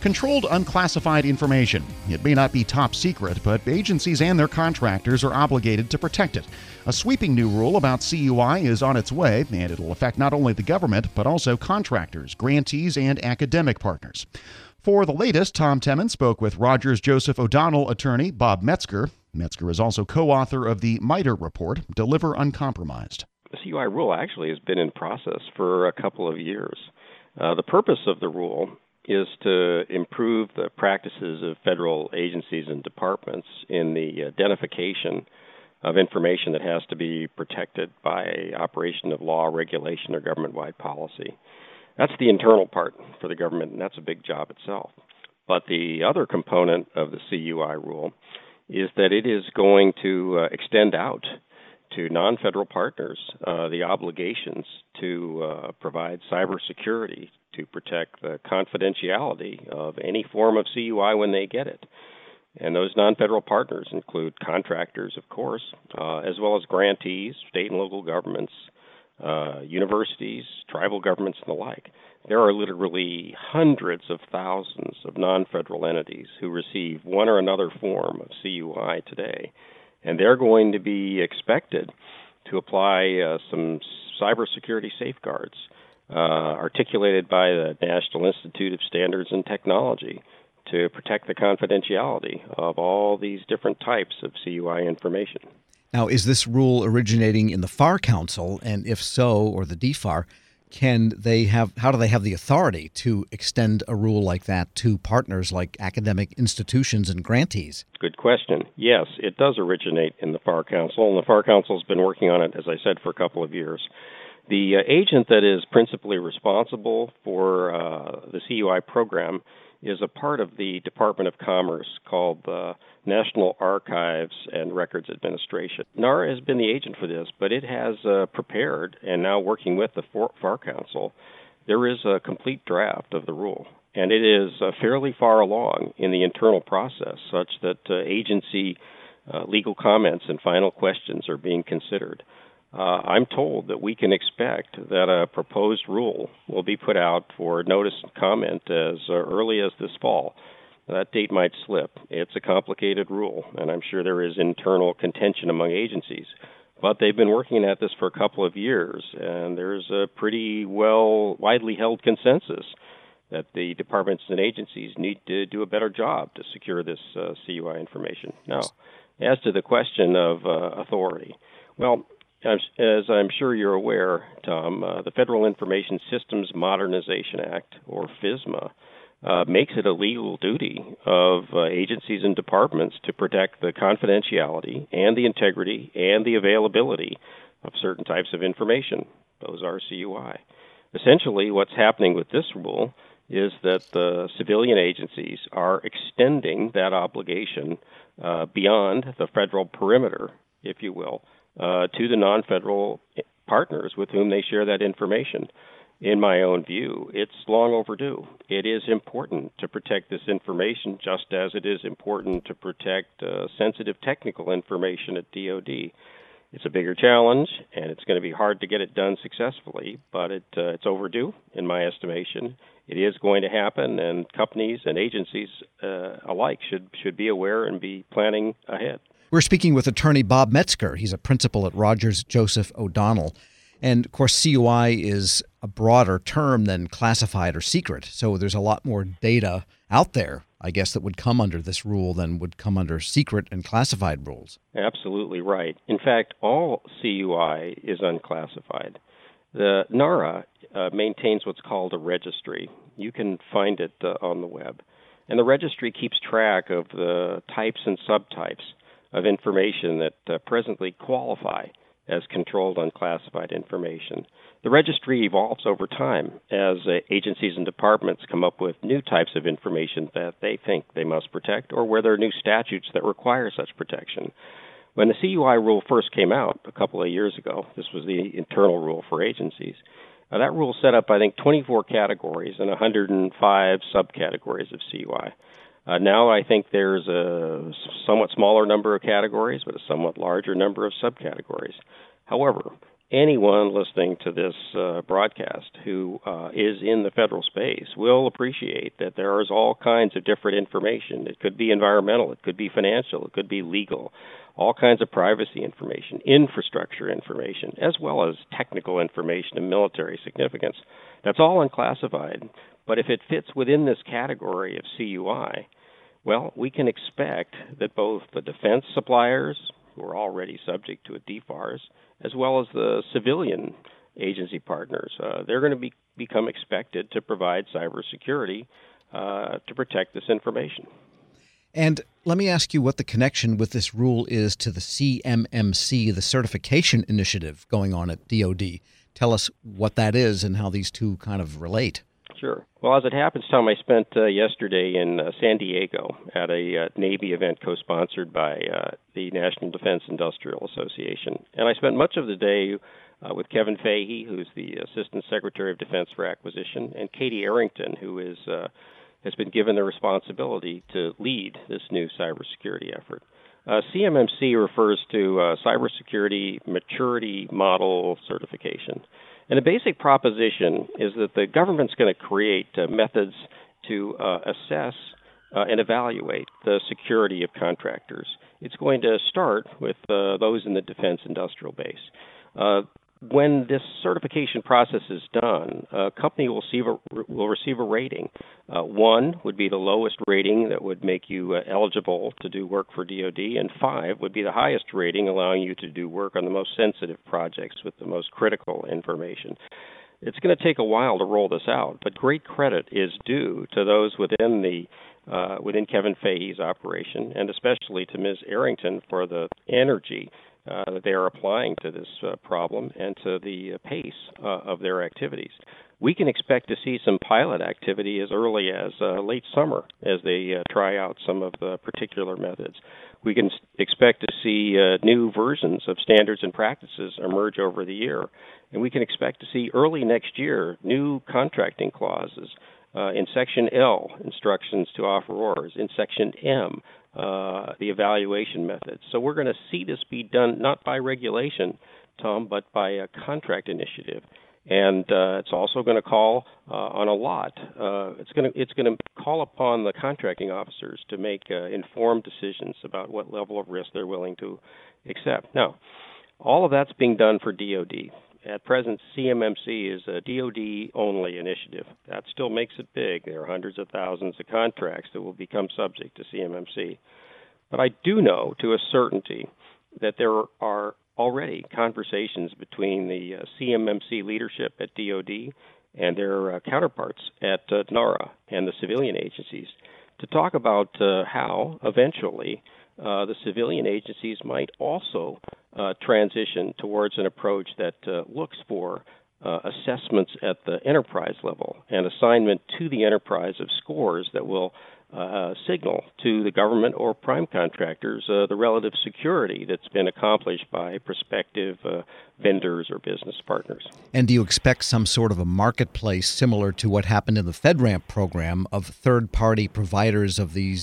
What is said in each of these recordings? Controlled unclassified information. It may not be top secret, but agencies and their contractors are obligated to protect it. A sweeping new rule about CUI is on its way, and it'll affect not only the government, but also contractors, grantees, and academic partners. For the latest, Tom Temin spoke with Rogers Joseph O'Donnell attorney Bob Metzger. Metzger is also co-author of the MITRE report, Deliver Uncompromised. The CUI rule actually has been in process for a couple of years. The purpose of the rule is to improve the practices of federal agencies and departments in the identification of information that has to be protected by operation of law, regulation, or government-wide policy. That's the internal part for the government, and that's a big job itself. But the other component of the CUI rule is that it is going to extend out to non-federal partners the obligations to provide cybersecurity to protect the confidentiality of any form of CUI when they get it. And those non-federal partners include contractors, of course, as well as grantees, state and local governments, universities, tribal governments, and the like. There are literally hundreds of thousands of non-federal entities who receive one or another form of CUI today. And they're going to be expected to apply some cybersecurity safeguards articulated by the National Institute of Standards and Technology to protect the confidentiality of all these different types of CUI information. Now, is this rule originating in the FAR Council? And if so, or the DFAR, how do they have the authority to extend a rule like that to partners like academic institutions and grantees? Good question. Yes, it does originate in the FAR Council, and the FAR Council's been working on it, as I said, for a couple of years. The agent that is principally responsible for the CUI program is a part of the Department of Commerce called the National Archives and Records Administration. NARA has been the agent for this, but it has prepared, and now working with the FAR Council, there is a complete draft of the rule. And it is fairly far along in the internal process, such that agency legal comments and final questions are being considered. I'm told that we can expect that a proposed rule will be put out for notice and comment as early as this fall. That date might slip. It's a complicated rule, and I'm sure there is internal contention among agencies. But they've been working at this for a couple of years, and there's a pretty widely held consensus that the departments and agencies need to do a better job to secure this CUI information. Now, as to the question of authority, well, as I'm sure you're aware, Tom, the Federal Information Systems Modernization Act, or FISMA, makes it a legal duty of agencies and departments to protect the confidentiality and the integrity and the availability of certain types of information. Those are CUI. Essentially, what's happening with this rule is that the civilian agencies are extending that obligation beyond the federal perimeter, if you will, to the non-federal partners with whom they share that information. In my own view, it's long overdue. It is important to protect this information just as it is important to protect sensitive technical information at DOD. It's a bigger challenge, and it's going to be hard to get it done successfully, but it's overdue, in my estimation. It is going to happen, and companies and agencies alike should be aware and be planning ahead. We're speaking with attorney Bob Metzger. He's a principal at Rogers Joseph O'Donnell. And, of course, CUI is a broader term than classified or secret. So there's a lot more data out there, I guess, that would come under this rule than would come under secret and classified rules. Absolutely right. In fact, all CUI is unclassified. The NARA maintains what's called a registry. You can find it on the web. And the registry keeps track of the types and subtypes of information that presently qualify as controlled unclassified information. The registry evolves over time as agencies and departments come up with new types of information that they think they must protect, or where there are new statutes that require such protection. When the CUI rule first came out a couple of years ago, this was the internal rule for agencies, that rule set up, I think, 24 categories and 105 subcategories of CUI. Now I think there's a somewhat smaller number of categories, but a somewhat larger number of subcategories. However, anyone listening to this broadcast who is in the federal space will appreciate that there is all kinds of different information. It could be environmental, it could be financial, it could be legal, all kinds of privacy information, infrastructure information, as well as technical information of military significance. That's all unclassified. But if it fits within this category of CUI, well, we can expect that both the defense suppliers, who are already subject to a DFARS, as well as the civilian agency partners, they're going to become expected to provide cybersecurity to protect this information. And let me ask you what the connection with this rule is to the CMMC, the certification initiative going on at DoD. Tell us what that is and how these two kind of relate. Sure. Well, as it happens, Tom, I spent yesterday in San Diego at a Navy event co-sponsored by the National Defense Industrial Association. And I spent much of the day with Kevin Fahey, who's the Assistant Secretary of Defense for Acquisition, and Katie Arrington, who is has been given the responsibility to lead this new cybersecurity effort. CMMC refers to Cybersecurity Maturity Model Certification. And the basic proposition is that the government's going to create methods to assess and evaluate the security of contractors. It's going to start with those in the defense industrial base. When this certification process is done, a company will receive a rating. One would be the lowest rating that would make you eligible to do work for DoD, and 5 would be the highest rating, allowing you to do work on the most sensitive projects with the most critical information. It's going to take a while to roll this out, but great credit is due to those within the within Kevin Fahey's operation, and especially to Ms. Arrington for the energy that they are applying to this problem and to the pace of their activities. We can expect to see some pilot activity as early as late summer as they try out some of the particular methods. We can expect to see new versions of standards and practices emerge over the year, and we can expect to see early next year new contracting clauses in Section L, instructions to offerors, in Section M, the evaluation methods. So we're going to see this be done not by regulation, Tom, but by a contract initiative. And it's also going to call on a lot. It's going to call upon the contracting officers to make informed decisions about what level of risk they're willing to accept. Now, all of that's being done for DoD. At present, CMMC is a DoD-only initiative. That still makes it big. There are hundreds of thousands of contracts that will become subject to CMMC. But I do know to a certainty that there are already conversations between the CMMC leadership at DoD and their counterparts at NARA and the civilian agencies to talk about how eventually the civilian agencies might also transition towards an approach that looks for assessments at the enterprise level and assignment to the enterprise of scores that will signal to the government or prime contractors the relative security that's been accomplished by prospective vendors or business partners. And do you expect some sort of a marketplace similar to what happened in the FedRAMP program of third-party providers of the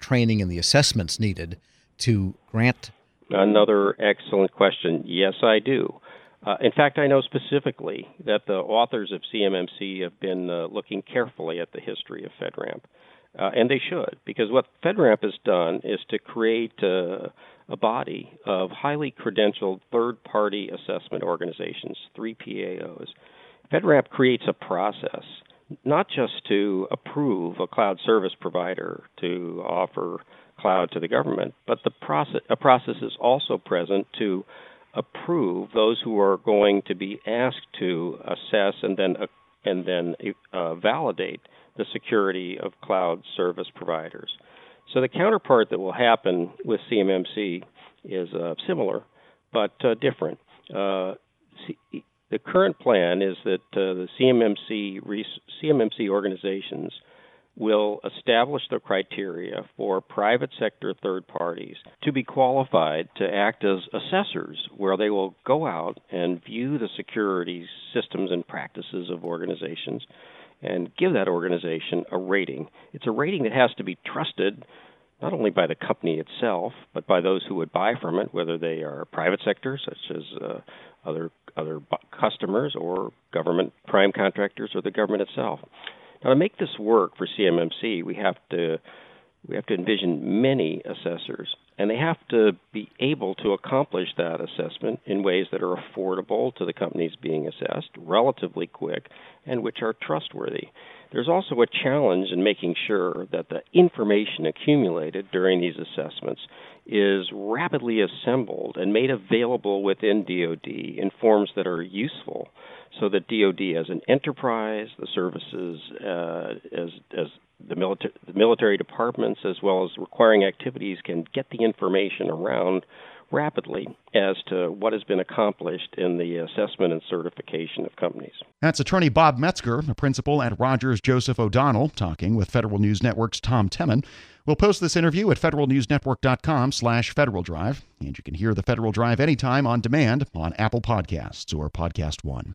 training and the assessments needed to grant? Another excellent question. Yes, I do. In fact, I know specifically that the authors of CMMC have been looking carefully at the history of FedRAMP. And they should, because what FedRAMP has done is to create a body of highly credentialed third-party assessment organizations, 3PAOs. FedRAMP creates a process not just to approve a cloud service provider to offer cloud to the government, but the process is also present to approve those who are going to be asked to assess and then validate the security of cloud service providers. So the counterpart that will happen with CMMC is similar but different. The current plan is that the CMMC organizations will establish the criteria for private sector third parties to be qualified to act as assessors, where they will go out and view the security systems and practices of organizations and give that organization a rating. It's a rating that has to be trusted, not only by the company itself, but by those who would buy from it, whether they are private sector, such as other customers, or government prime contractors, or the government itself. Now, to make this work for CMMC, we have to envision many assessors, and they have to be able to accomplish that assessment in ways that are affordable to the companies being assessed, relatively quick, and which are trustworthy. There's also a challenge in making sure that the information accumulated during these assessments is rapidly assembled and made available within DoD in forms that are useful, so that DoD as an enterprise, the services, as the military departments, as well as requiring activities, can get the information around rapidly as to what has been accomplished in the assessment and certification of companies. That's attorney Bob Metzger, a principal at Rogers Joseph O'Donnell, talking with Federal News Network's Tom Temin. We'll post this interview at federalnewsnetwork.com/Federal Drive, and you can hear the Federal Drive anytime on demand on Apple Podcasts or Podcast One.